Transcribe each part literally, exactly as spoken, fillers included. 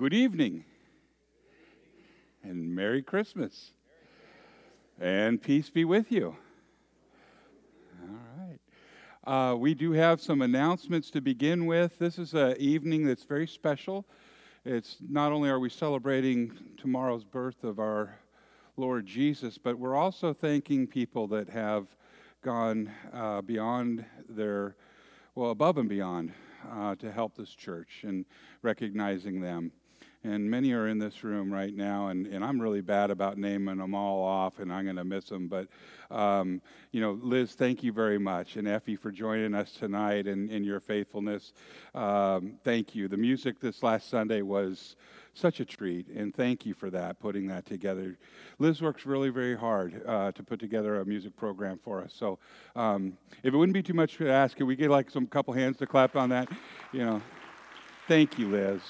Good evening. And Merry Christmas. And peace be with you. All right. Uh, we do have some announcements to begin with. This is an evening that's very special. It's not only are we celebrating tomorrow's birth of our Lord Jesus, but we're also thanking people that have gone uh, beyond their, well, above and beyond uh, to help this church and recognizing them. And many are in this room right now, and, and I'm really bad about naming them all off, and I'm going to miss them. But, um, you know, Liz, thank you very much, and Effie for joining us tonight and, and your faithfulness. Um, thank you. The music this last Sunday was such a treat, and thank you for that, putting that together. Liz works really, very hard uh, to put together a music program for us. So um, if it wouldn't be too much to ask, could we get like some couple hands to clap on that? You know, thank you, Liz.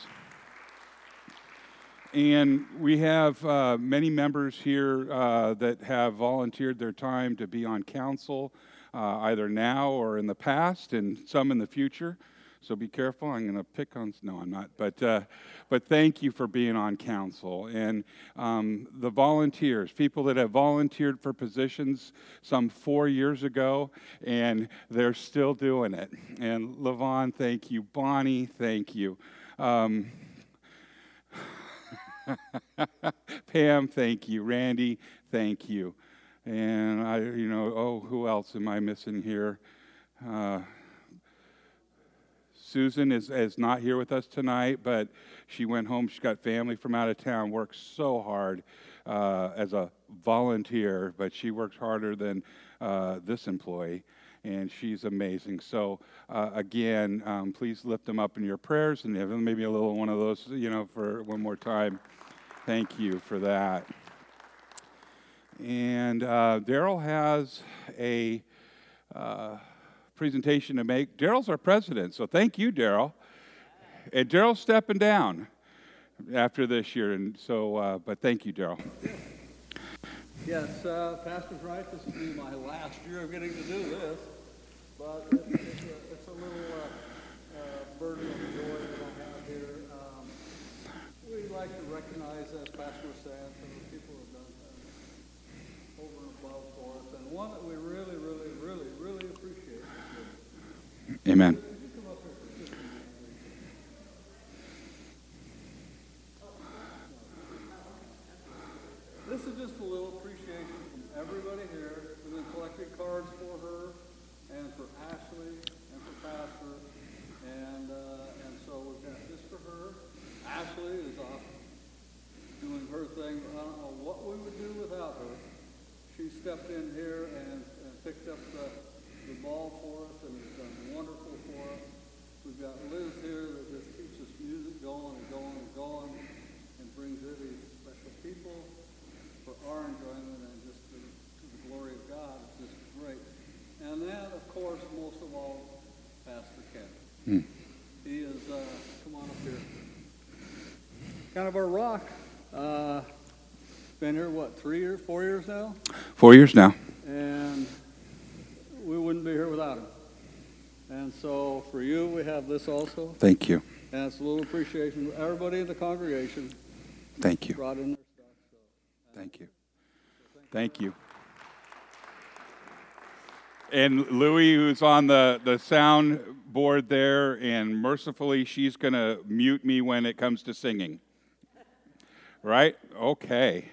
And we have uh, many members here uh, that have volunteered their time to be on council, uh, either now or in the past, and some in the future. So be careful. I'm going to pick on. No, I'm not. But uh, but thank you for being on council. And um, the volunteers, people that have volunteered for positions some four years ago, and they're still doing it. And LaVon, thank you. Bonnie, thank you. Um, Pam, thank you. Randy, thank you. And I, you know, oh, who else am I missing here? Uh, Susan is, is not here with us tonight, but she went home. She's got family from out of town, works so hard uh, as a volunteer, but she works harder than uh, this employee, and she's amazing. So, uh, again, um, please lift them up in your prayers, and maybe a little one of those, you know, for one more time. Thank you for that. And uh, Daryl has a... Uh, presentation to make. Daryl's our president, so thank you, Daryl. And Daryl's stepping down after this year, and so, uh, but thank you, Daryl. Yes, uh, Pastor's right, this will be my last year of getting to do this, but it's, it's, a, it's a little uh, uh, burden of joy that I have here. Um, we like to recognize, as Pastor said, some of the people who have done uh, over and above for us, and one that we really, really, really, really appreciate. Amen. This is just a little appreciation from everybody here. We've been collecting cards for her and for Ashley and for Pastor. And, uh, and so we've got this for her. Ashley is off doing her thing. I don't know what we would do without her. She stepped in here and, and picked up the... the ball for us, and it's done wonderful for us. We've got Liz here that just keeps this music going and going and going and brings in these special people for our enjoyment and just to, to the glory of God. It's just great. And then, of course, most of all, Pastor Kevin. Mm. He is, uh, come on up here, kind of our rock. Uh, been here, what, three or four years now? Four years now. And we wouldn't be here without him. And so for you, we have this also. Thank you. And it's a little appreciation. Everybody in the congregation. Thank you. Brought in their stuff. So. Thank you. So thank thank you. you. And Louie, who's on the, the sound board there, and mercifully, she's going to mute me when it comes to singing. Right? Okay.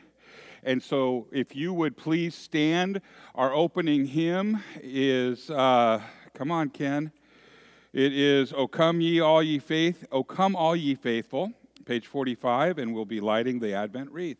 And so if you would please stand, our opening hymn is, uh, come on, Ken. It is, O Come Ye All Ye Faith, O Come All Ye Faithful, page forty-five, and we'll be lighting the Advent wreath.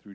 through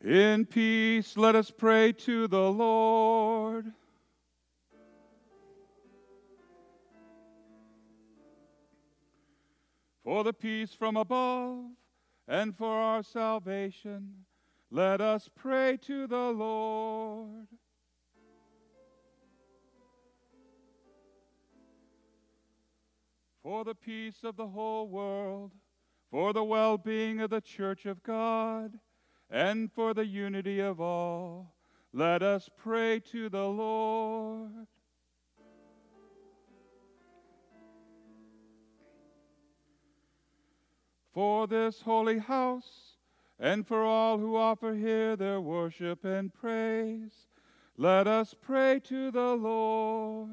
In peace, let us pray to the Lord. For the peace from above and for our salvation, let us pray to the Lord. For the peace of the whole world, for the well-being of the Church of God, and for the unity of all, let us pray to the Lord. For this holy house, and for all who offer here their worship and praise, let us pray to the Lord.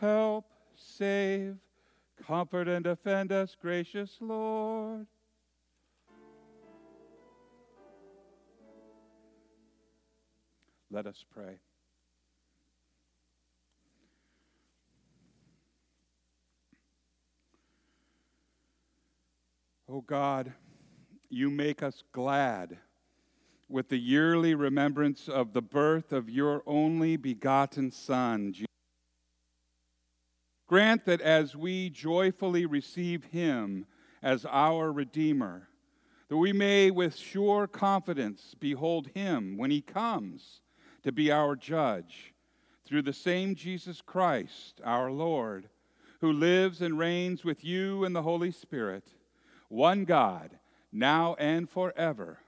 Help, save, comfort and defend us, gracious Lord. Let us pray. O God, you make us glad with the yearly remembrance of the birth of your only begotten Son, Jesus. Grant that as we joyfully receive him as our Redeemer, that we may with sure confidence behold him when he comes to be our judge, through the same Jesus Christ, our Lord, who lives and reigns with you in the Holy Spirit, one God, now and forever.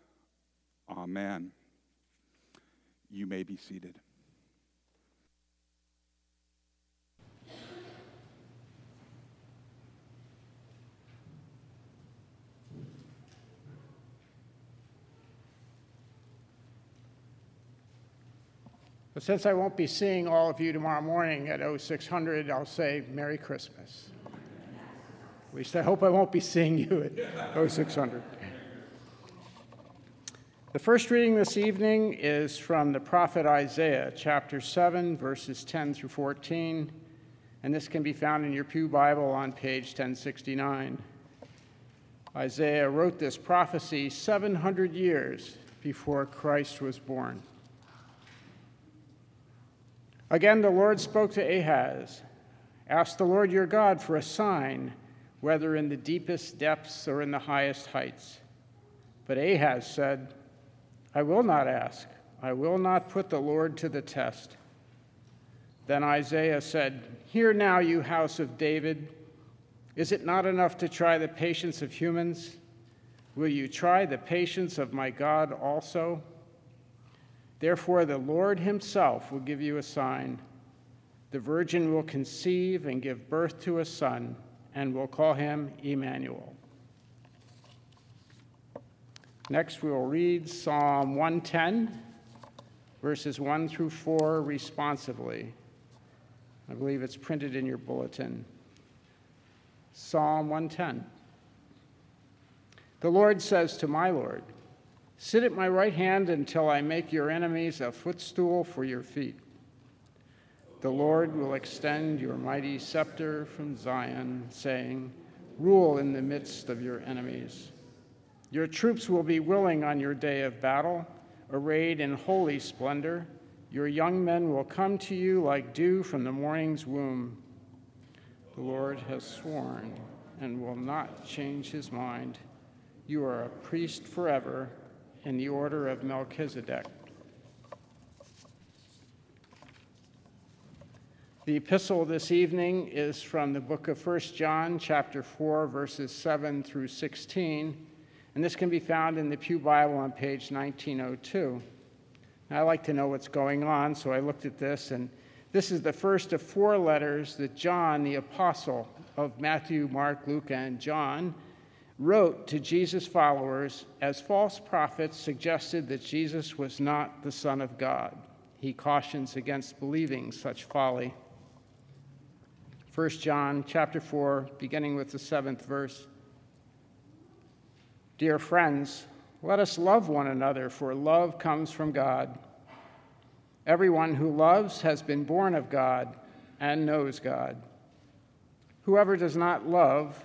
Amen. You may be seated. But since I won't be seeing all of you tomorrow morning at oh six hundred, I'll say Merry Christmas. At least I hope I won't be seeing you at oh six hundred. The first reading this evening is from the prophet Isaiah, chapter seven, verses ten through fourteen, and this can be found in your Pew Bible on page ten sixty-nine. Isaiah wrote this prophecy seven hundred years before Christ was born. Again, the Lord spoke to Ahaz, "Ask the Lord your God for a sign, whether in the deepest depths or in the highest heights." But Ahaz said, "I will not ask. I will not put the Lord to the test." Then Isaiah said, "Hear now, you house of David. Is it not enough to try the patience of humans? Will you try the patience of my God also? Therefore, the Lord himself will give you a sign. The virgin will conceive and give birth to a son, and will call him Emmanuel." Next, we will read Psalm one ten, verses one through four, responsively. I believe it's printed in your bulletin. Psalm one ten. The Lord says to my Lord, "Sit at my right hand until I make your enemies a footstool for your feet. The Lord will extend your mighty scepter from Zion, saying, 'Rule in the midst of your enemies.' Your troops will be willing on your day of battle, arrayed in holy splendor. Your young men will come to you like dew from the morning's womb. The Lord has sworn and will not change his mind. You are a priest forever, in the order of Melchizedek." The epistle this evening is from the book of First John, chapter four, verses seven through sixteen, and this can be found in the Pew Bible on page nineteen oh two. Now, I like to know what's going on, so I looked at this, and this is the first of four letters that John, the apostle of Matthew, Mark, Luke, and John, wrote to Jesus' followers, as false prophets suggested that Jesus was not the Son of God. He cautions against believing such folly. First John chapter four, beginning with the seventh verse. "Dear friends, let us love one another, for love comes from God. Everyone who loves has been born of God and knows God. Whoever does not love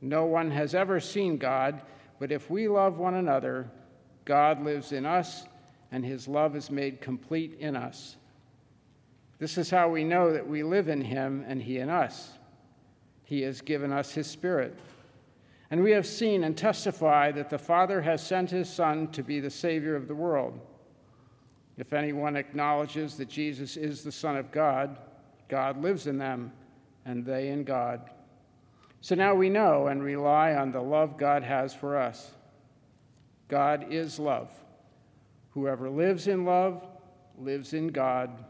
No one has ever seen God, but if we love one another, God lives in us, and his love is made complete in us. This is how we know that we live in him and he in us. He has given us his Spirit. And we have seen and testify that the Father has sent his Son to be the Savior of the world. If anyone acknowledges that Jesus is the Son of God, God lives in them, and they in God. So now we know and rely on the love God has for us. God is love. Whoever lives in love lives in God,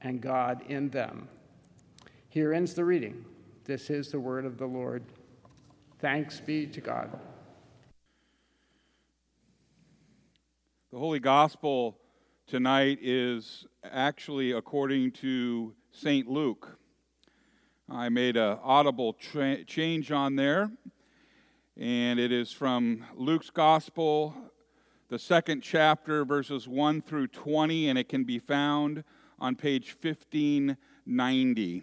and God in them." Here ends the reading. This is the word of the Lord. Thanks be to God. The Holy Gospel tonight is actually according to Saint Luke. I made an audible tra- change on there, and it is from Luke's Gospel, the second chapter, verses one through twenty, and it can be found on page fifteen ninety.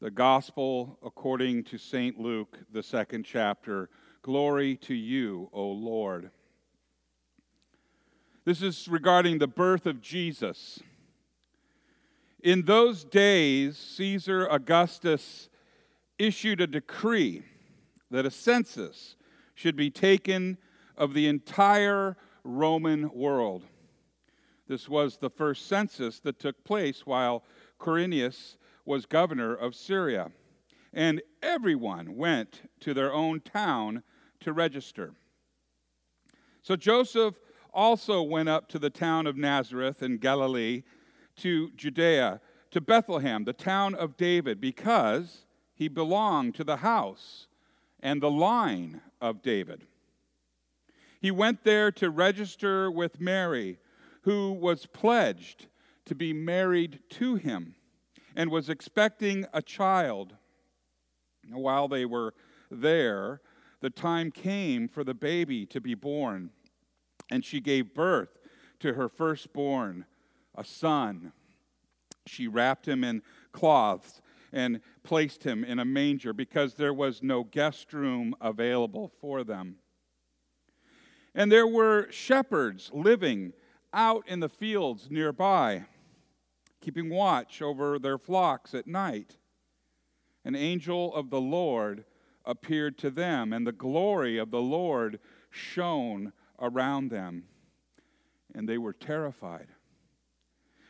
The Gospel according to Saint Luke, the second chapter. Glory to you, O Lord. This is regarding the birth of Jesus. In those days, Caesar Augustus issued a decree that a census should be taken of the entire Roman world. This was the first census that took place while Quirinius was governor of Syria, and everyone went to their own town to register. So Joseph also went up to the town of Nazareth in Galilee, to Judea, to Bethlehem, the town of David, because he belonged to the house and the line of David. He went there to register with Mary, who was pledged to be married to him and was expecting a child. While they were there, the time came for the baby to be born, and she gave birth to her firstborn, a son. She wrapped him in cloths and placed him in a manger because there was no guest room available for them. And there were shepherds living out in the fields nearby, keeping watch over their flocks at night. An angel of the Lord appeared to them, and the glory of the Lord shone around them, and they were terrified.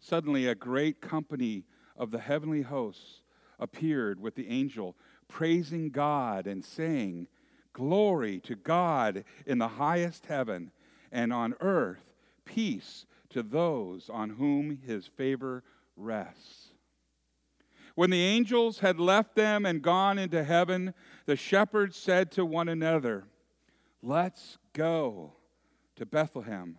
Suddenly a great company of the heavenly hosts appeared with the angel, praising God and saying, "Glory to God in the highest heaven, and on earth peace to those on whom his favor rests." When the angels had left them and gone into heaven, the shepherds said to one another, "Let's go to Bethlehem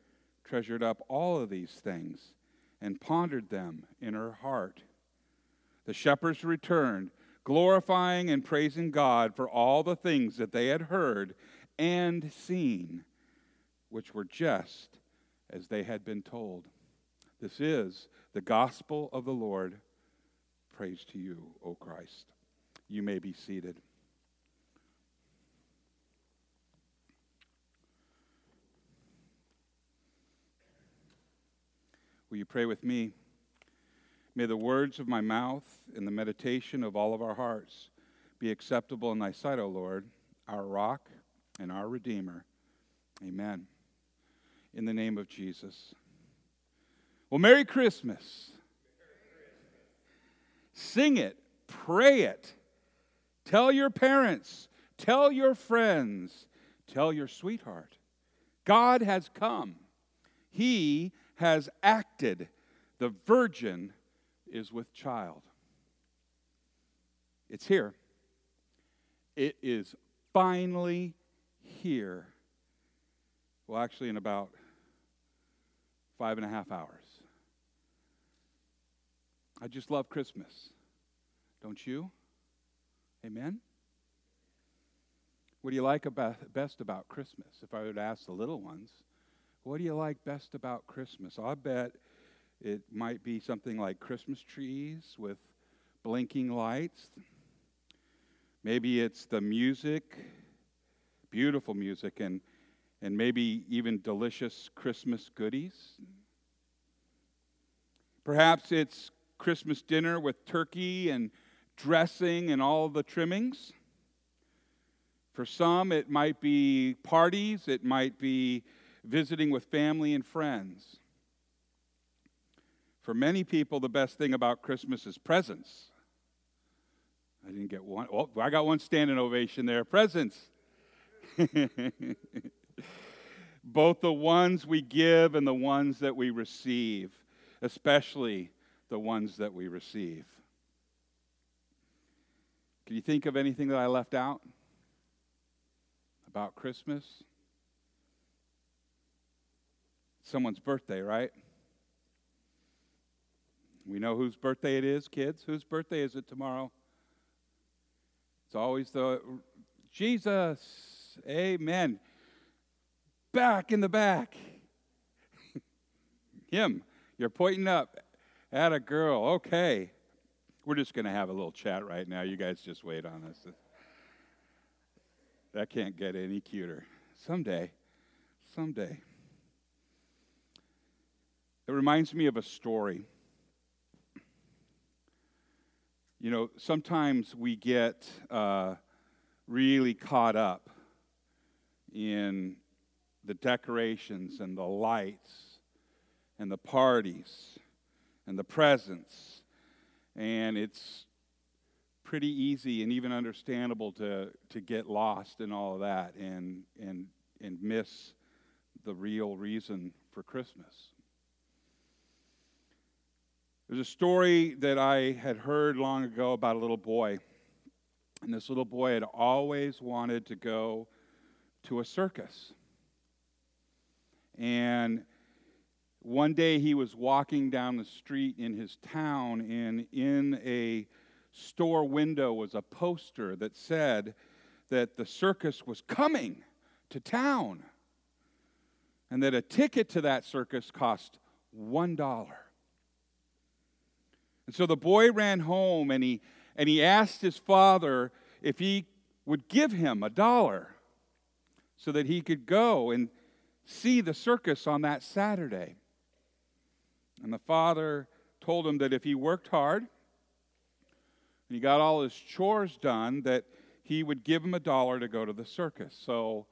treasured up all of these things and pondered them in her heart. The shepherds returned, glorifying and praising God for all the things that they had heard and seen, which were just as they had been told. This is the gospel of the Lord. Praise to you, O Christ. You may be seated. Will you pray with me? May the words of my mouth and the meditation of all of our hearts be acceptable in thy sight, O Lord, our rock and our Redeemer. Amen. In the name of Jesus. Well, Merry Christmas. Sing it, pray it, tell your parents, tell your friends, tell your sweetheart. God has come. He has acted. The virgin is with child. It's here. It is finally here. Well, actually, in about five and a half hours. I just love Christmas. Don't you? Amen? What do you like about, best about Christmas? If I were to ask the little ones, what do you like best about Christmas? I bet it might be something like Christmas trees with blinking lights. Maybe it's the music, beautiful music, and, and maybe even delicious Christmas goodies. Perhaps it's Christmas dinner with turkey and dressing and all the trimmings. For some, it might be parties. It might be visiting with family and friends. For many people, the best thing about Christmas is presents. I didn't get one. Oh, I got one standing ovation there. Presents. Both the ones we give and the ones that we receive, especially the ones that we receive. Can you think of anything that I left out about Christmas? Someone's birthday, right? We know whose birthday it is, kids. Whose birthday is it tomorrow? It's always the Jesus. Amen. back in the back. Him. You're pointing up at a girl. Okay. We're just going to have a little chat right now. You guys just wait on us. That can't get any cuter. Someday. Someday. It reminds me of a story. You know, sometimes we get uh, really caught up in the decorations and the lights and the parties and the presents, and it's pretty easy and even understandable to, to get lost in all of that and and and miss the real reason for Christmas. There's a story that I had heard long ago about a little boy. And this little boy had always wanted to go to a circus. And one day he was walking down the street in his town, and in a store window was a poster that said that the circus was coming to town, and that a ticket to that circus cost one dollar. And so the boy ran home, and he and he asked his father if he would give him a dollar so that he could go and see the circus on that Saturday. And the father told him that if he worked hard and he got all his chores done, that he would give him a dollar to go to the circus. So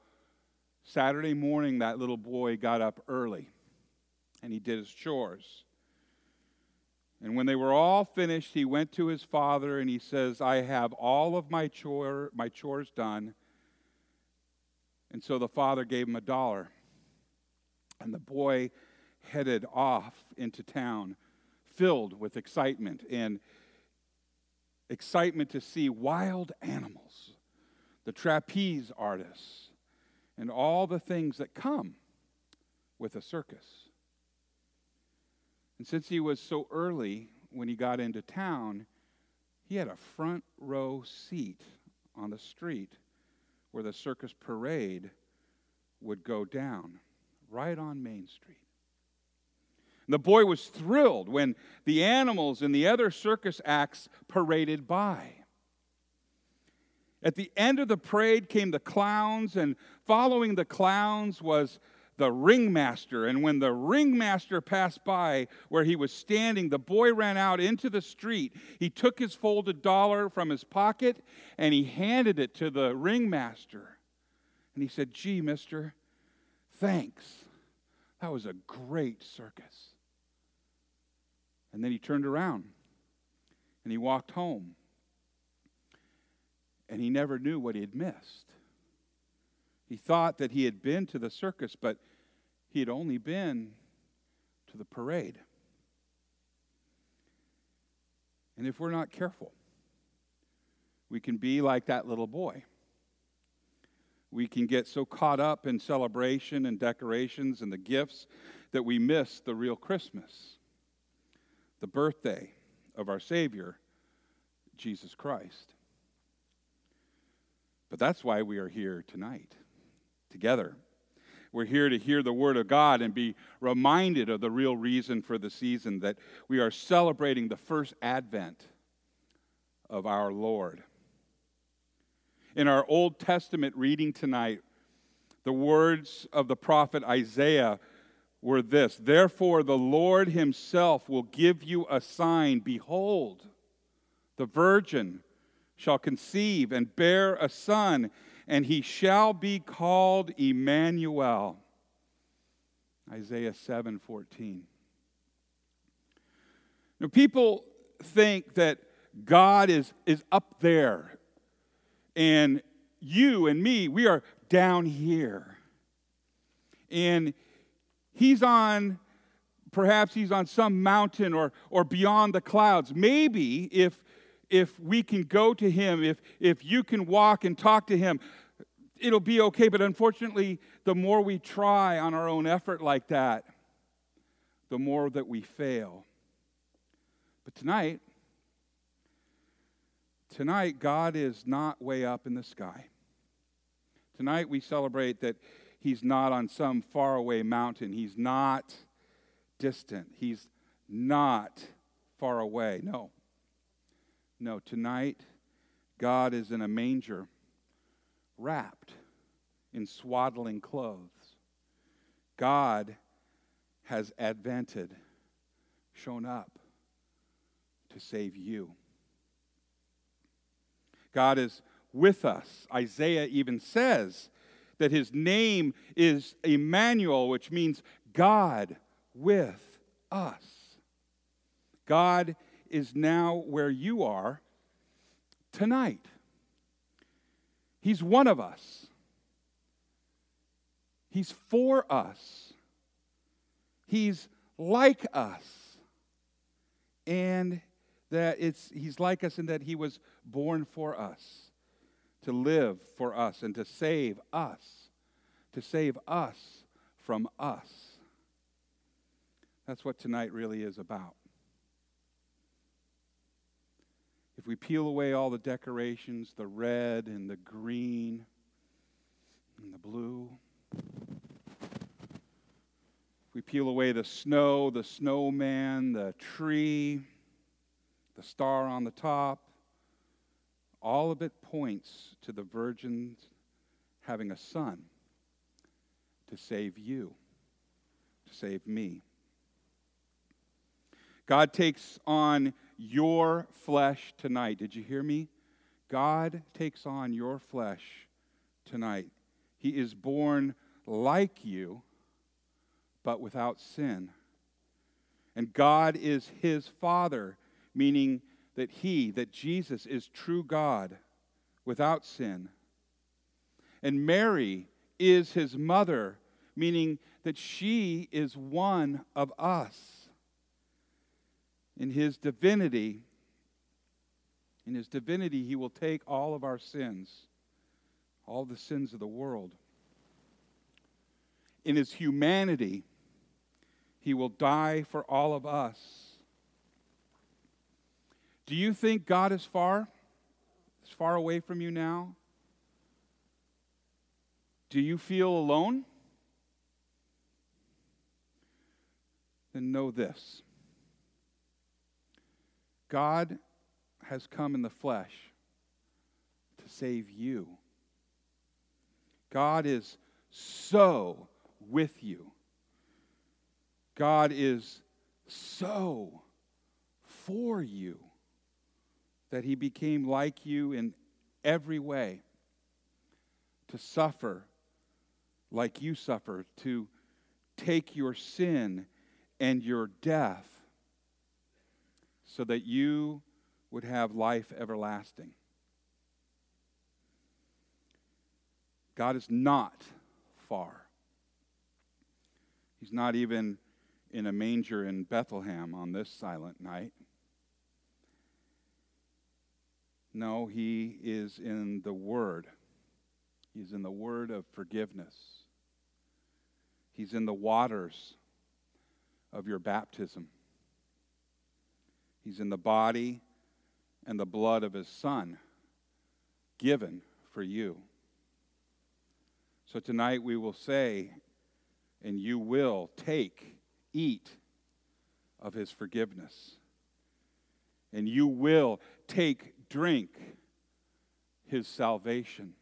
Saturday morning, that little boy got up early, and he did his chores. And when they were all finished, he went to his father and he says, I have all of my chore, my chores done. And so the father gave him a dollar. And the boy headed off into town, filled with excitement, and excitement to see wild animals, the trapeze artists, and all the things that come with a circus. And since he was so early when he got into town, he had a front row seat on the street where the circus parade would go down, right on Main Street. And the boy was thrilled when the animals and the other circus acts paraded by. At the end of the parade came the clowns, and following the clowns was the ringmaster. And when the ringmaster passed by where he was standing, the boy ran out into the street. He took his folded dollar from his pocket and he handed it to the ringmaster. And he said, gee, mister, thanks. That was a great circus. And then he turned around and he walked home. And he never knew what he had missed. He thought that he had been to the circus, but he had only been to the parade. And if we're not careful, we can be like that little boy. We can get so caught up in celebration and decorations and the gifts that we miss the real Christmas, the birthday of our Savior, Jesus Christ. But that's why we are here tonight. Together. We're here to hear the Word of God and be reminded of the real reason for the season, that we are celebrating the first advent of our Lord. In our Old Testament reading tonight, the words of the prophet Isaiah were this: Therefore the Lord himself will give you a sign. Behold, the virgin shall conceive and bear a son, and he shall be called Emmanuel. Isaiah seven fourteen. Now, people think that God is, is up there, and you and me, we are down here. And he's on, perhaps he's on some mountain or, or beyond the clouds. Maybe if If we can go to him, if if you can walk and talk to him, it'll be okay. But unfortunately, the more we try on our own effort like that, the more that we fail. But tonight, tonight, God is not way up in the sky. Tonight we celebrate that He's not on some faraway mountain. He's not distant. He's not far away. No. No, tonight, God is in a manger, wrapped in swaddling clothes. God has advented, shown up to save you. God is with us. Isaiah even says that his name is Emmanuel, which means God with us. God is now where you are tonight. He's one of us. He's for us. He's like us. And that it's he's like us in that he was born for us, to live for us and to save us, to save us from us. That's what tonight really is about. If we peel away all the decorations, the red and the green and the blue, if we peel away the snow, the snowman, the tree, the star on the top, all of it points to the virgin having a son to save you, to save me. God takes on your flesh tonight. Did you hear me? God takes on your flesh tonight. He is born like you, but without sin. And God is his Father, meaning that he, that Jesus is true God without sin. And Mary is his mother, meaning that she is one of us. In his divinity, in his divinity, he will take all of our sins, all the sins of the world. In his humanity, he will die for all of us. Do you think God is far? Is far away from you now? Do you feel alone? Then know this. God has come in the flesh to save you. God is so with you. God is so for you, that he became like you in every way, to suffer like you suffer, to take your sin and your death so that you would have life everlasting. God is not far. He's not even in a manger in Bethlehem on this silent night. No, he is in the Word. He's in the Word of forgiveness. He's in the waters of your baptism. He's in the body and the blood of his Son given for you. So tonight we will say, and you will take, eat of his forgiveness. And you will take, drink his salvation.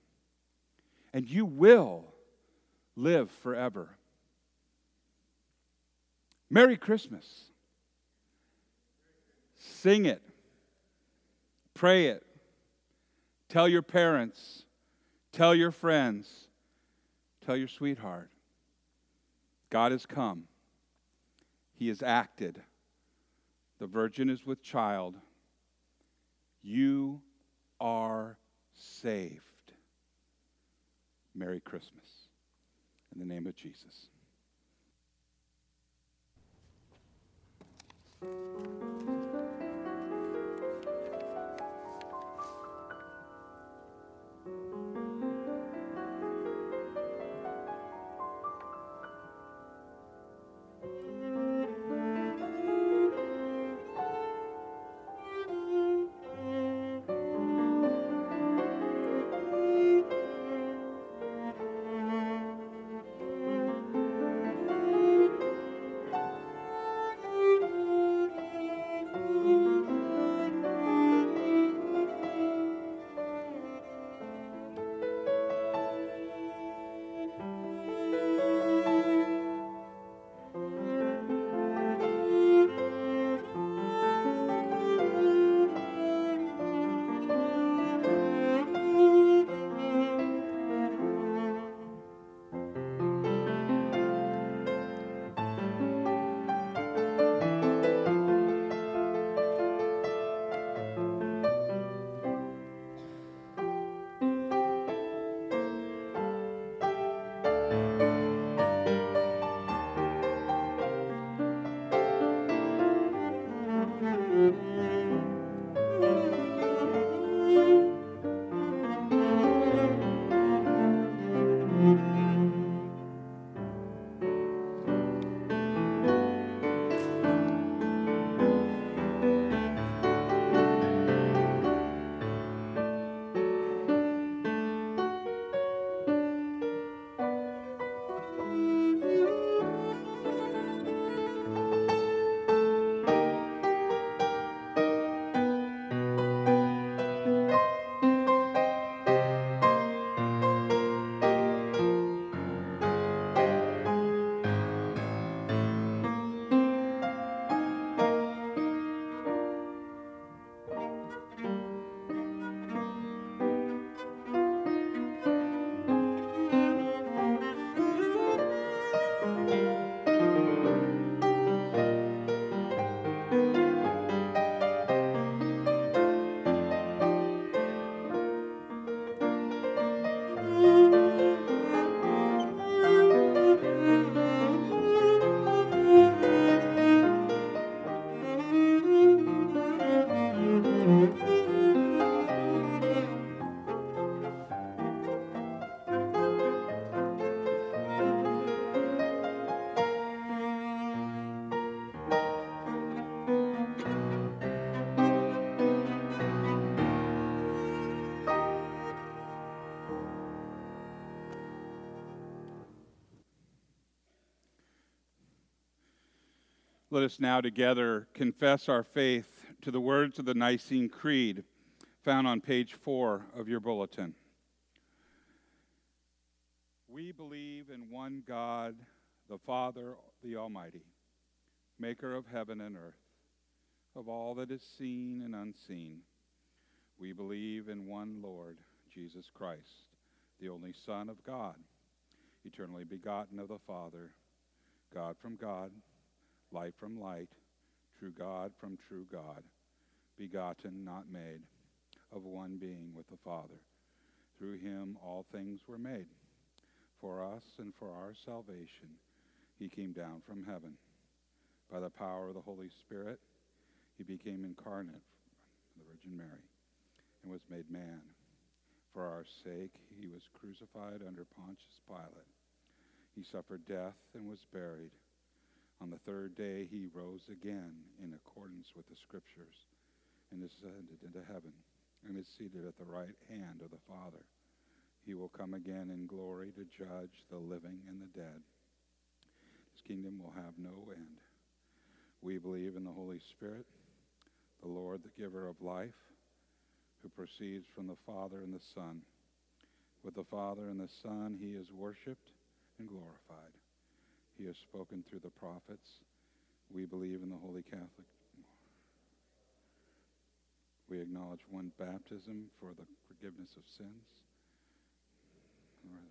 And you will live forever. Merry Christmas. Sing it. Pray it. Tell your parents. Tell your friends. Tell your sweetheart. God has come. He has acted. The virgin is with child. You are saved. Merry Christmas. In the name of Jesus. Let us now together confess our faith to the words of the Nicene Creed, found on page four of your bulletin. We believe in one God, the Father, the Almighty, maker of heaven and earth, of all that is seen and unseen. We believe in one Lord, Jesus Christ, the only Son of God, eternally begotten of the Father, God from God, light from light, true God from true God, begotten, not made, of one being with the Father. Through him all things were made. For us and for our salvation, he came down from heaven. By the power of the Holy Spirit, he became incarnate from the Virgin Mary and was made man. For our sake, he was crucified under Pontius Pilate. He suffered death and was buried. On the third day, he rose again in accordance with the Scriptures and ascended into heaven and is seated at the right hand of the Father. He will come again in glory to judge the living and the dead. His kingdom will have no end. We believe in the Holy Spirit, the Lord, the giver of life, who proceeds from the Father and the Son. With the Father and the Son, he is worshipped and glorified. He has spoken through the prophets. We believe in the Holy Catholic. We acknowledge one baptism for the forgiveness of sins. Lord.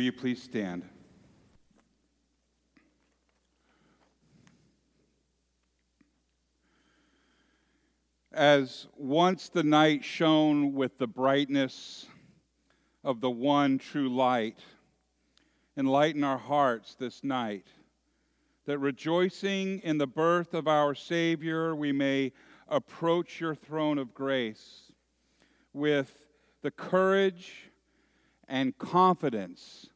Will you please stand? As once the night shone with the brightness of the one true light, enlighten our hearts this night, that rejoicing in the birth of our Savior, we may approach your throne of grace with the courage and confidence,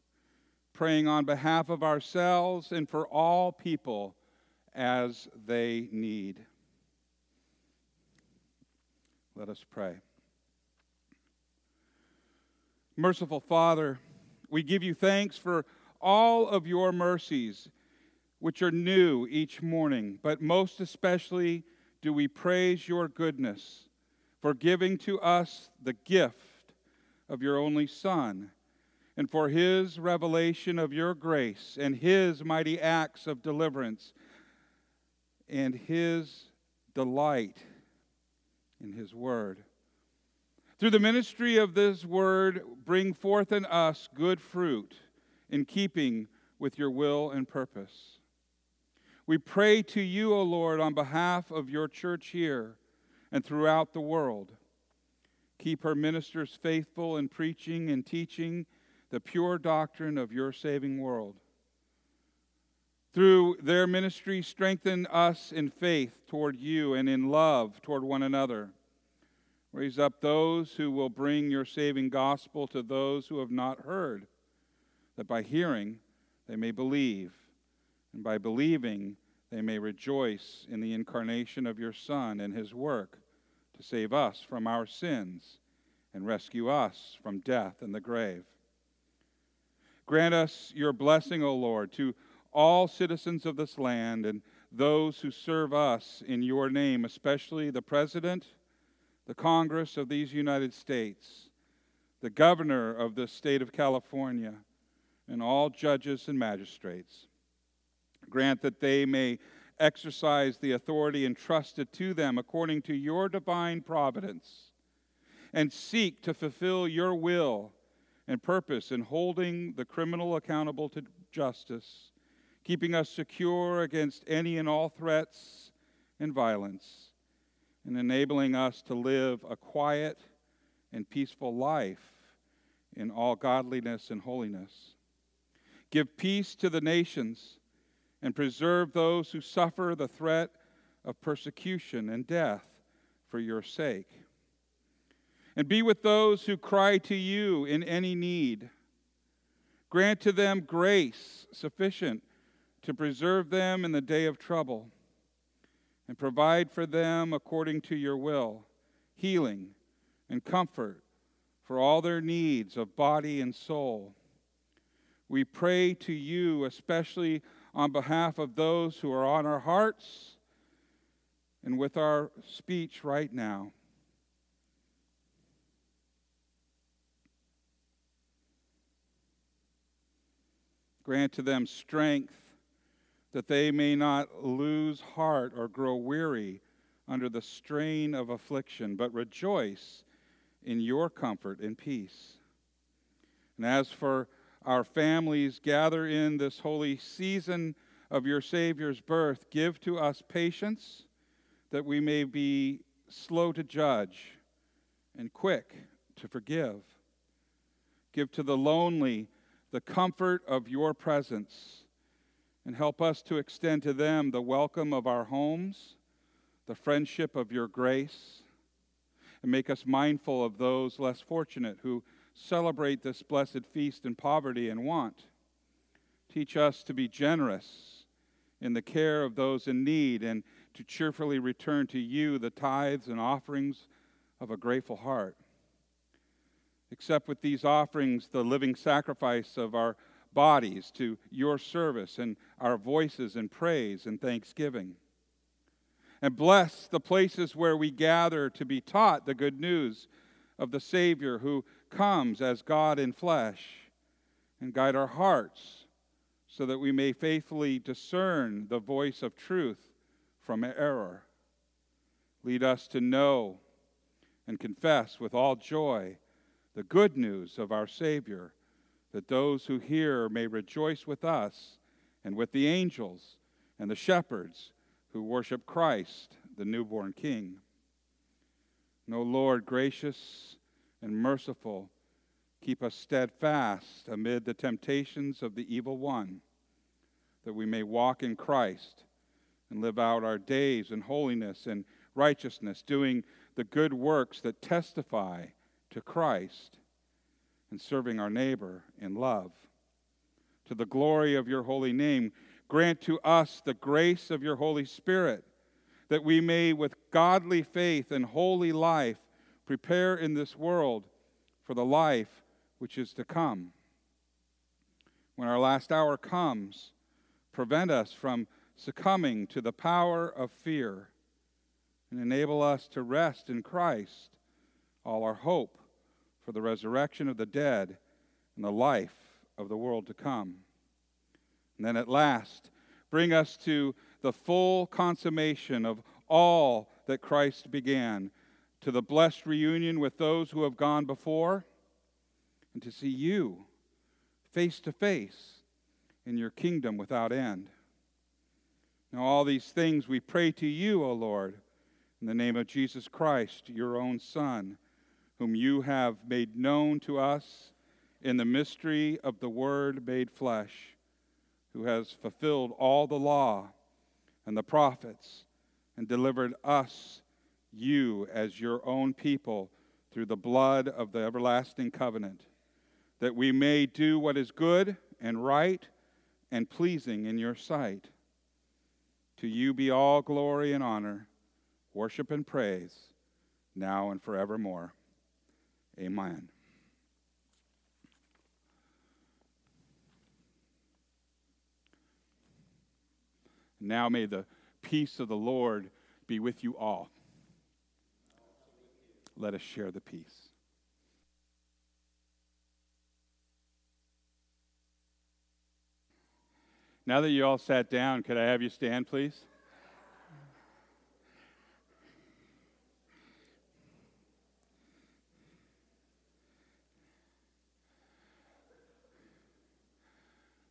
praying on behalf of ourselves and for all people as they need. Let us pray. Merciful Father, we give you thanks for all of your mercies, which are new each morning, but most especially do we praise your goodness for giving to us the gift of your only Son, and for his revelation of your grace and his mighty acts of deliverance and his delight in his word. Through the ministry of this word, bring forth in us good fruit in keeping with your will and purpose. We pray to you, O Lord, on behalf of your church here and throughout the world. Keep her ministers faithful in preaching and teaching the pure doctrine of your saving world. Through their ministry, strengthen us in faith toward you and in love toward one another. Raise up those who will bring your saving gospel to those who have not heard, that by hearing they may believe, and by believing they may rejoice in the incarnation of your Son and his work to save us from our sins and rescue us from death and the grave. Grant us your blessing, O Lord, to all citizens of this land and those who serve us in your name, especially the President, the Congress of these United States, the Governor of the state of California, and all judges and magistrates. Grant that they may exercise the authority entrusted to them according to your divine providence, and seek to fulfill your will and purpose in holding the criminal accountable to justice, keeping us secure against any and all threats and violence, and enabling us to live a quiet and peaceful life in all godliness and holiness. Give peace to the nations and preserve those who suffer the threat of persecution and death for your sake. And be with those who cry to you in any need. Grant to them grace sufficient to preserve them in the day of trouble, and provide for them according to your will, healing and comfort for all their needs of body and soul. We pray to you, especially on behalf of those who are on our hearts and with our speech right now. Grant to them strength, that they may not lose heart or grow weary under the strain of affliction, but rejoice in your comfort and peace. And as for our families gather in this holy season of your Savior's birth, give to us patience, that we may be slow to judge and quick to forgive. Give to the lonely the comfort of your presence, and help us to extend to them the welcome of our homes, the friendship of your grace, and make us mindful of those less fortunate who celebrate this blessed feast in poverty and want. Teach us to be generous in the care of those in need and to cheerfully return to you the tithes and offerings of a grateful heart. Accept with these offerings the living sacrifice of our bodies to your service, and our voices in praise and thanksgiving. And bless the places where we gather to be taught the good news of the Savior who comes as God in flesh, and guide our hearts so that we may faithfully discern the voice of truth from error. Lead us to know and confess with all joy the good news of our Savior, that those who hear may rejoice with us and with the angels and the shepherds who worship Christ, the newborn King. O Lord, gracious and merciful, keep us steadfast amid the temptations of the evil one, that we may walk in Christ and live out our days in holiness and righteousness, doing the good works that testify to Christ, and serving our neighbor in love. To the glory of your holy name, grant to us the grace of your Holy Spirit, that we may, with godly faith and holy life, prepare in this world for the life which is to come. When our last hour comes, prevent us from succumbing to the power of fear, and enable us to rest in Christ, all our hope, for the resurrection of the dead and the life of the world to come. And then at last, bring us to the full consummation of all that Christ began, to the blessed reunion with those who have gone before, and to see you face to face in your kingdom without end. Now all these things we pray to you, O Lord, in the name of Jesus Christ, your own Son, whom you have made known to us in the mystery of the Word made flesh, who has fulfilled all the law and the prophets, and delivered us you as your own people through the blood of the everlasting covenant, that we may do what is good and right and pleasing in your sight. To you be all glory and honor, worship and praise, now and forevermore. Amen. Now may the peace of the Lord be with you all. Let us share the peace. Now that you all sat down, could I have you stand, please?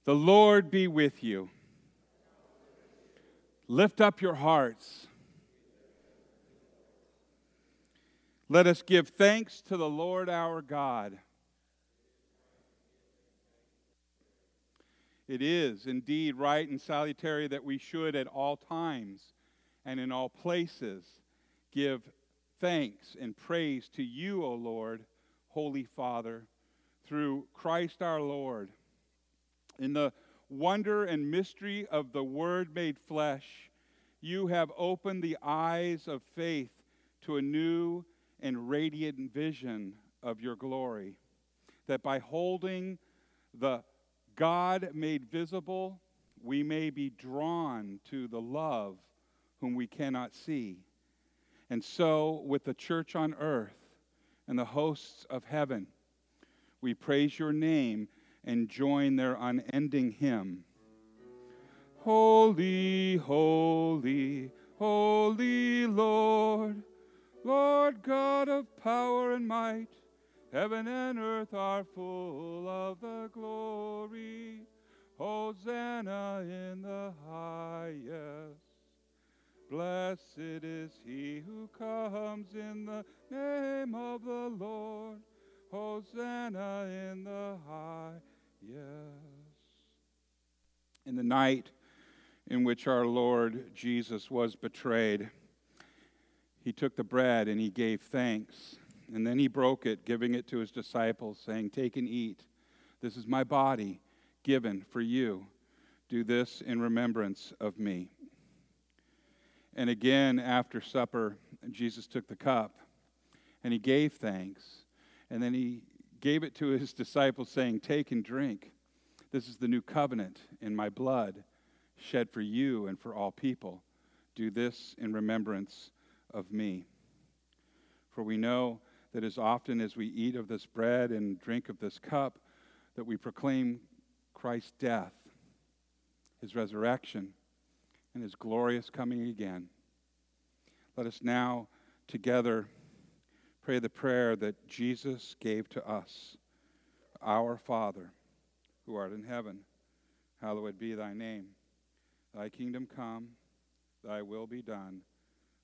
The Lord be with you. Lift up your hearts. Let us give thanks to the Lord our God. It is indeed right and salutary that we should at all times and in all places give thanks and praise to you, O Lord, Holy Father, through Christ our Lord. In the wonder and mystery of the Word made flesh, you have opened the eyes of faith to a new and radiant vision of your glory, that by holding the God made visible, we may be drawn to the love whom we cannot see. And so, with the church on earth and the hosts of heaven, we praise your name and join their unending hymn. Holy, holy, holy Lord, Lord God of power and might, heaven and earth are full of the glory. Hosanna in the highest. Blessed is he who comes in the name of the Lord. Hosanna in the highest. In the night in which our Lord Jesus was betrayed, he took the bread and he gave thanks. And then he broke it, giving it to his disciples, saying, "Take and eat. This is my body given for you. Do this in remembrance of me." And again, after supper, Jesus took the cup and he gave thanks. And then he gave it to his disciples, saying, "Take and drink. This is the new covenant in my blood, shed for you and for all people. Do this in remembrance of me." For we know that as often as we eat of this bread and drink of this cup, that we proclaim Christ's death, his resurrection, and his glorious coming again. Let us now together pray the prayer that Jesus gave to us. Our Father, who art in heaven, hallowed be thy name. Thy kingdom come, thy will be done,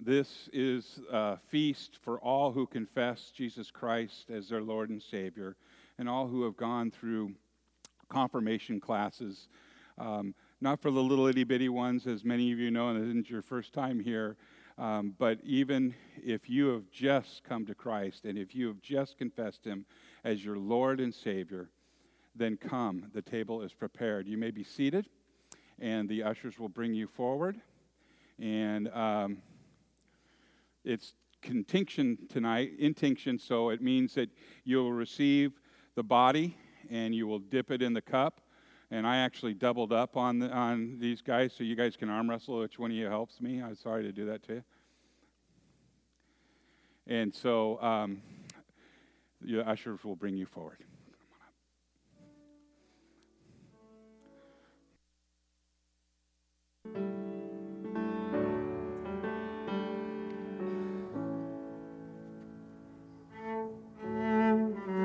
This is a feast for all who confess Jesus Christ as their Lord and Savior, and all who have gone through confirmation classes. Um, not for the little itty-bitty ones, as many of you know, and it isn't your first time here, um, but even if you have just come to Christ, and if you have just confessed him as your Lord and Savior, then come, the table is prepared. You may be seated, and the ushers will bring you forward, and um, it's continction tonight, intinction, so it means that you'll receive the body and you will dip it in the cup. And I actually doubled up on the, on these guys, so you guys can arm wrestle which one of you helps me. I'm sorry to do that to you. And so um, the ushers will bring you forward. Come on up.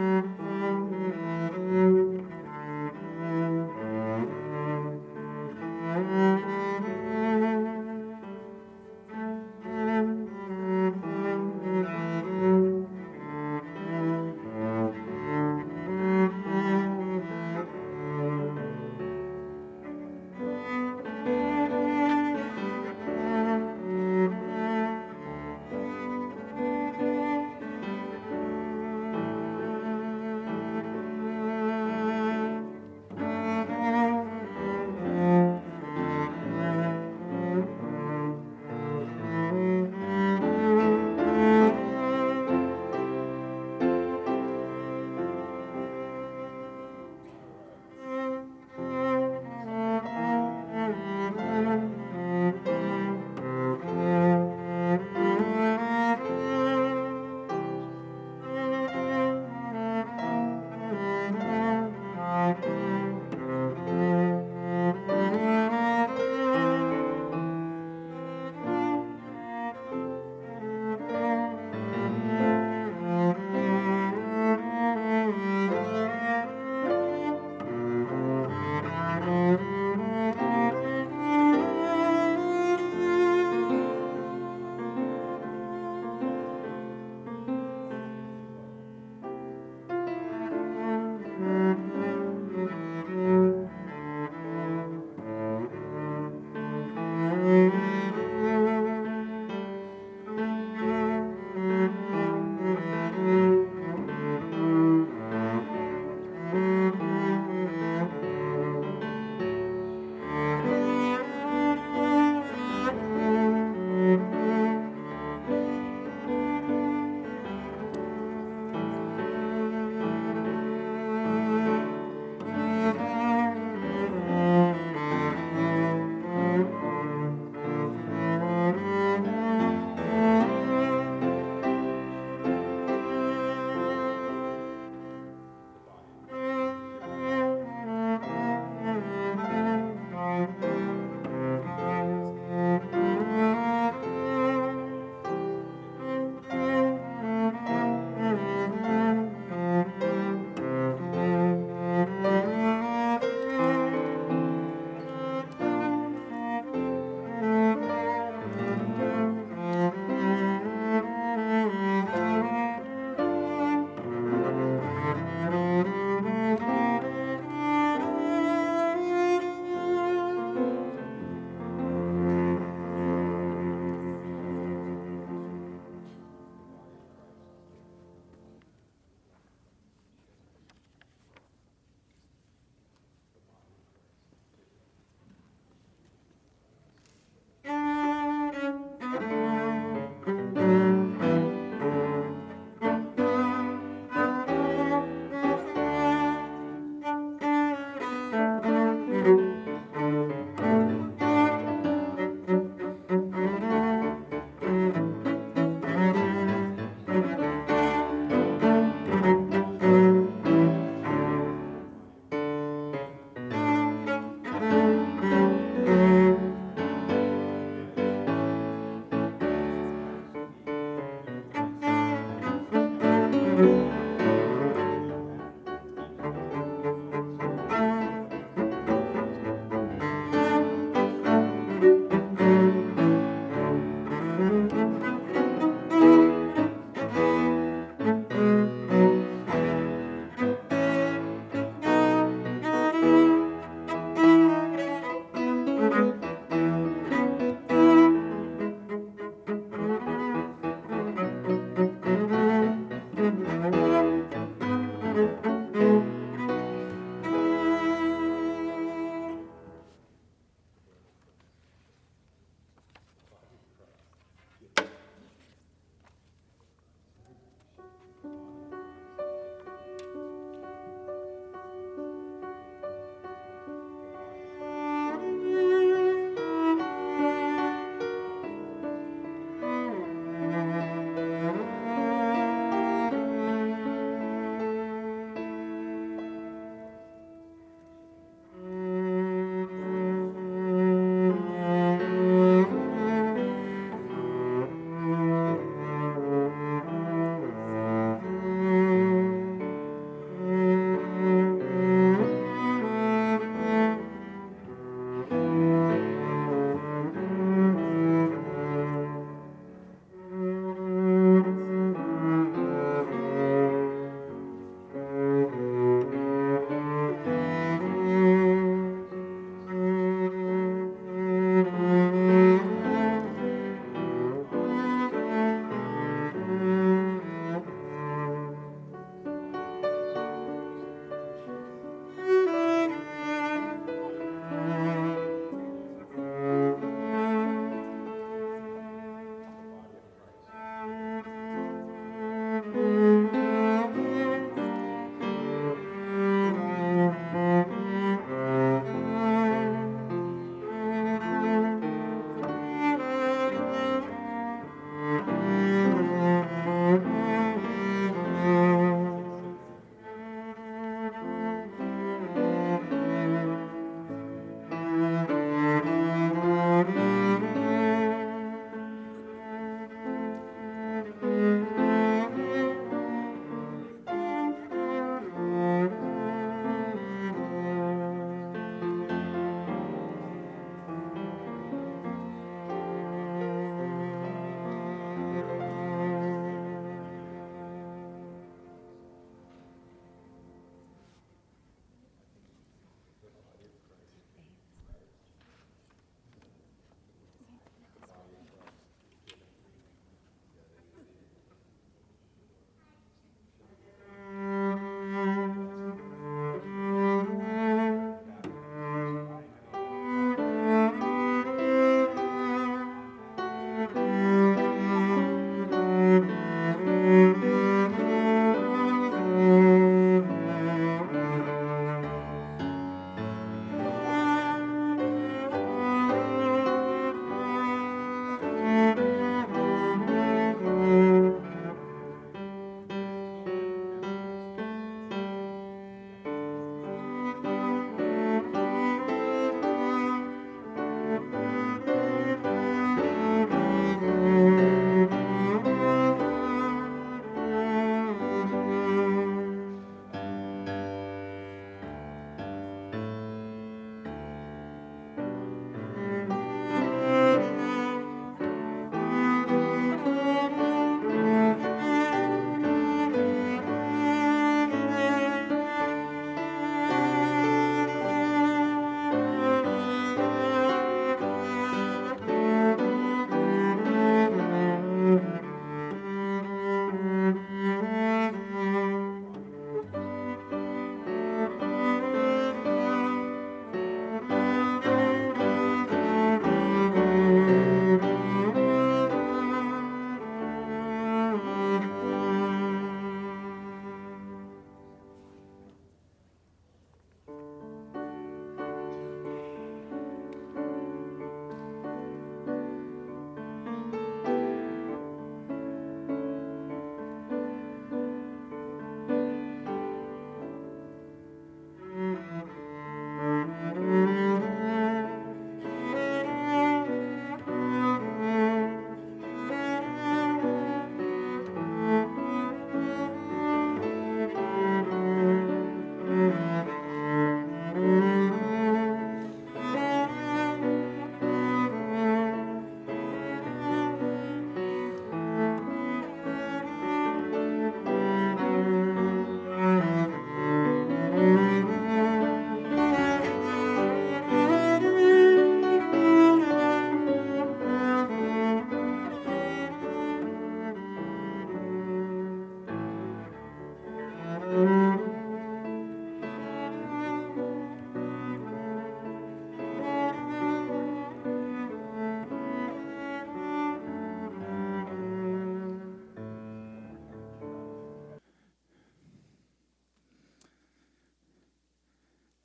Thank you.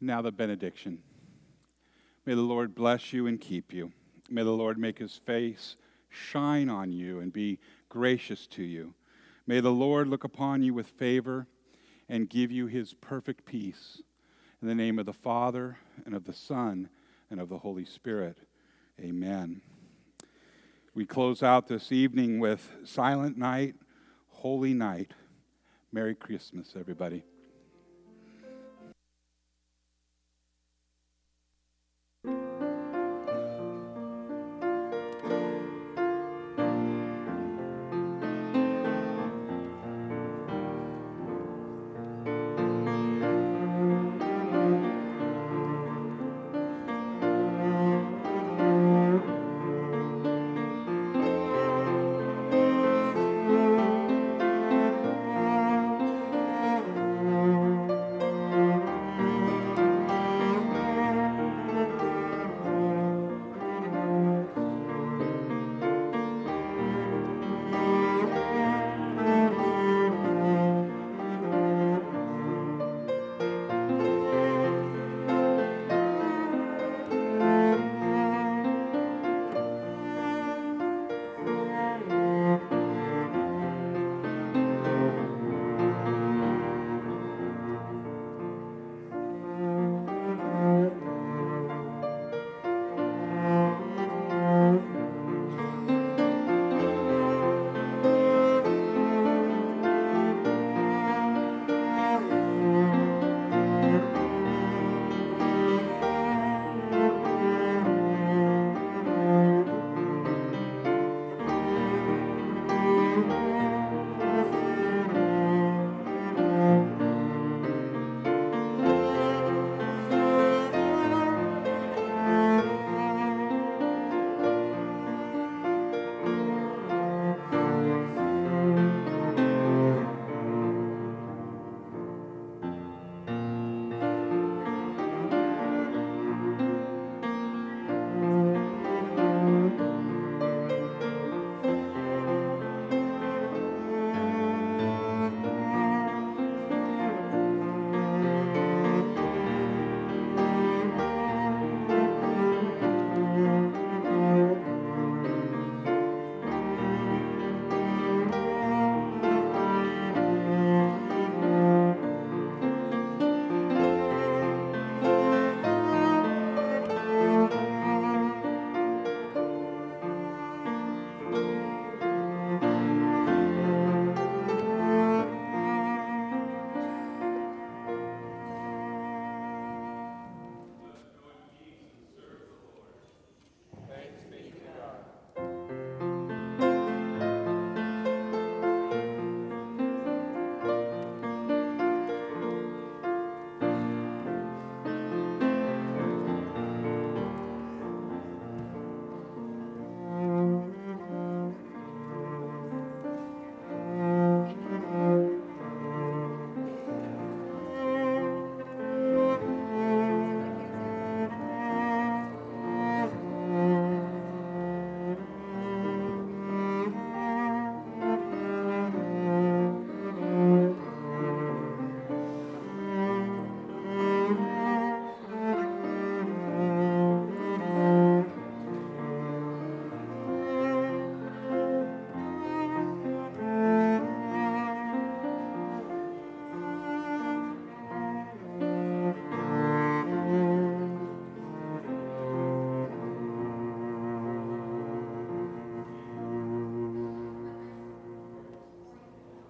Now the benediction. May the Lord bless you and keep you. May the Lord make his face shine on you and be gracious to you. May the Lord look upon you with favor and give you his perfect peace. In the name of the Father, and of the Son, and of the Holy Spirit. Amen. We close out this evening with Silent Night, Holy Night. Merry Christmas, everybody.